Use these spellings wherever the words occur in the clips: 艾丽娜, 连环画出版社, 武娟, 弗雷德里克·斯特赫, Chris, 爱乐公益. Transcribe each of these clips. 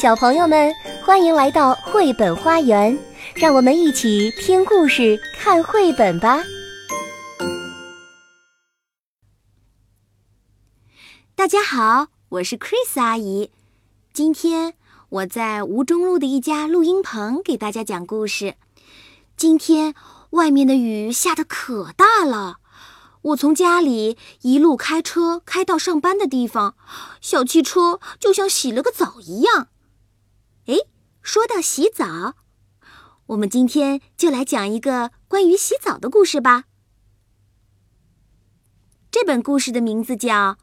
小朋友们，欢迎来到绘本花园，让我们一起听故事、看绘本吧。大家好，我是 Chris 阿姨。今天我在吴中路的一家录音棚给大家讲故事。今天外面的雨下得可大了，我从家里一路开车开到上班的地方，小汽车就像洗了个澡一样。诶，说到洗澡，我们今天就来讲一个关于洗澡的故事吧。这本故事的名字叫《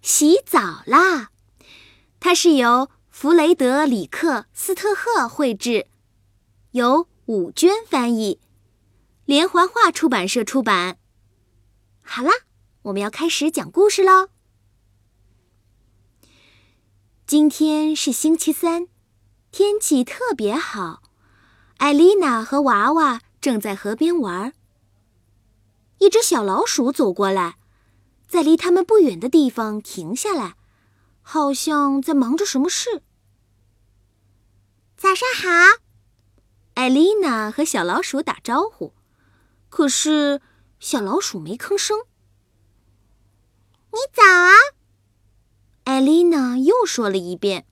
洗澡啦》，它是由弗雷德里克·斯特赫绘制，由武娟翻译，连环画出版社出版。好啦，我们要开始讲故事喽。今天是星期三，天气特别好。艾丽娜和娃娃正在河边玩。一只小老鼠走过来，在离他们不远的地方停下来，好像在忙着什么事。早上好，艾丽娜和小老鼠打招呼，可是小老鼠没吭声。你早啊，艾丽娜又说了一遍。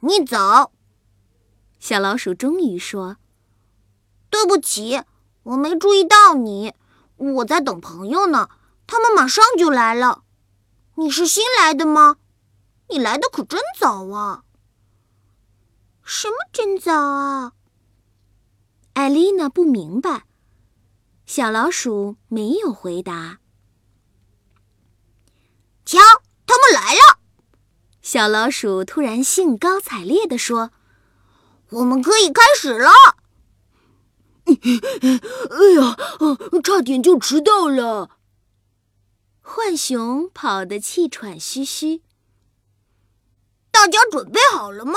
你早，小老鼠终于说。对不起，我没注意到你，我在等朋友呢，他们马上就来了。你是新来的吗？你来的可真早啊。什么真早啊？艾丽娜不明白。小老鼠没有回答。瞧，他们来了！小老鼠突然兴高采烈地说：“我们可以开始了！”哎呀，差点就迟到了！浣熊跑得气喘吁吁。大家准备好了吗？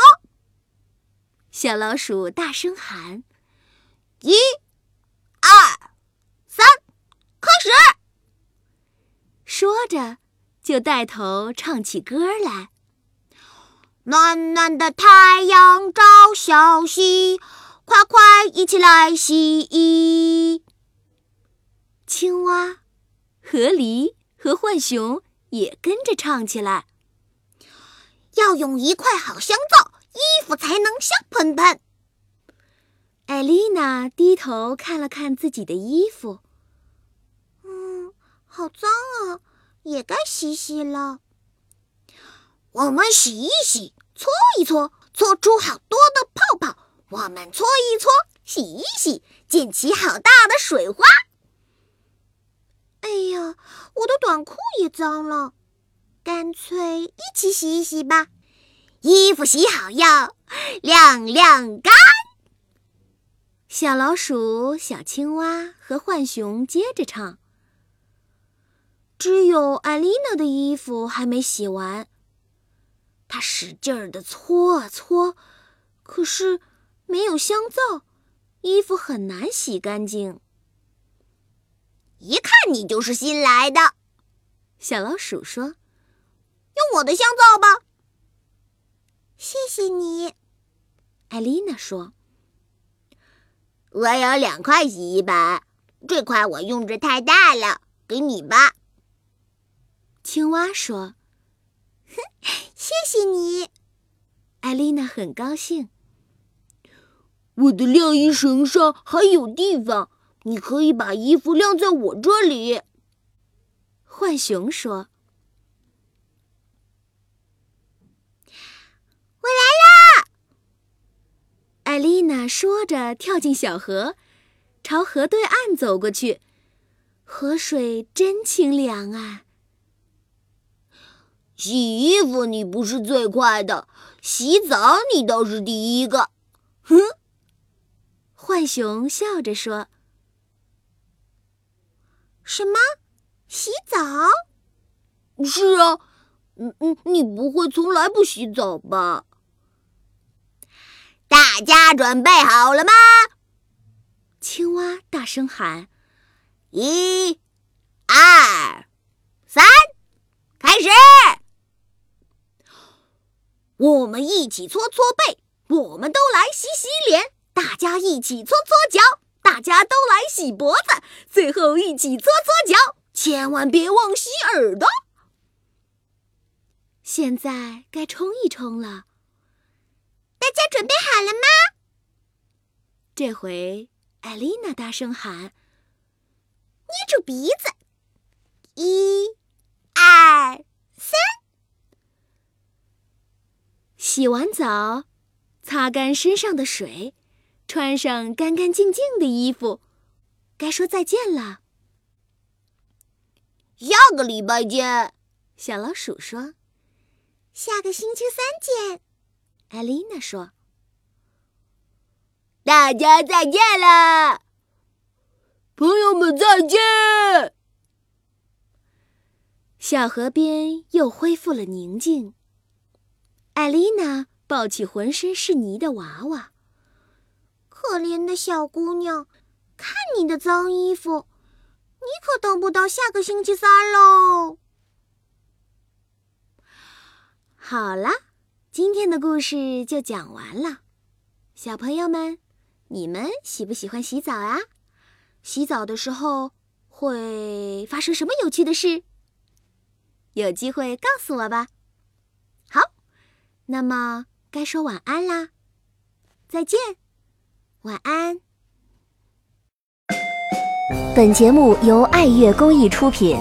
小老鼠大声喊：“一、二！”说着就带头唱起歌来。暖暖的太阳照小溪，快快一起来洗衣。青蛙、河狸和浣熊也跟着唱起来。要用一块好香皂，衣服才能香喷喷。艾丽娜低头看了看自己的衣服。好脏啊，也该洗洗了。我们洗一洗，搓一搓，搓出好多的泡泡。我们搓一搓，洗一洗，溅起好大的水花。哎呀，我的短裤也脏了，干脆一起洗一洗吧。衣服洗好要晾晾干。小老鼠、小青蛙和浣熊接着唱。只有艾丽娜的衣服还没洗完，她使劲儿地搓啊搓，可是没有香皂，衣服很难洗干净。一看你就是新来的，小老鼠说：“用我的香皂吧。”谢谢你，艾丽娜说：“我有2块洗衣板，这块我用着太大了，给你吧。”青蛙说：“谢谢你。”艾丽娜很高兴。我的晾衣绳上还有地方，你可以把衣服晾在我这里。浣熊说：“我来啦！”艾丽娜说着跳进小河，朝河对岸走过去。河水真清凉啊！洗衣服你不是最快的，洗澡你倒是第一个。哼！浣熊笑着说。什么？洗澡？是啊，你不会从来不洗澡吧？大家准备好了吗？青蛙大声喊：“1、2、3，开始！”我们一起搓搓背，我们都来洗洗脸，大家一起搓搓脚，大家都来洗脖子，最后一起搓搓脚，千万别忘洗耳朵。现在该冲一冲了，大家准备好了吗？这回艾丽娜大声喊，捏住鼻子，1、2、3。洗完澡，擦干身上的水，穿上干干净净的衣服，该说再见了。下个礼拜见，小老鼠说。下个星期三见，艾丽娜说。大家再见了，朋友们再见。小河边又恢复了宁静。艾丽娜抱起浑身是泥的娃娃，可怜的小姑娘，看你的脏衣服，你可等不到下个星期三喽。好了，今天的故事就讲完了。小朋友们，你们喜不喜欢洗澡啊？洗澡的时候会发生什么有趣的事？有机会告诉我吧。好，那么该说晚安啦，再见，晚安。本节目由爱乐公益出品。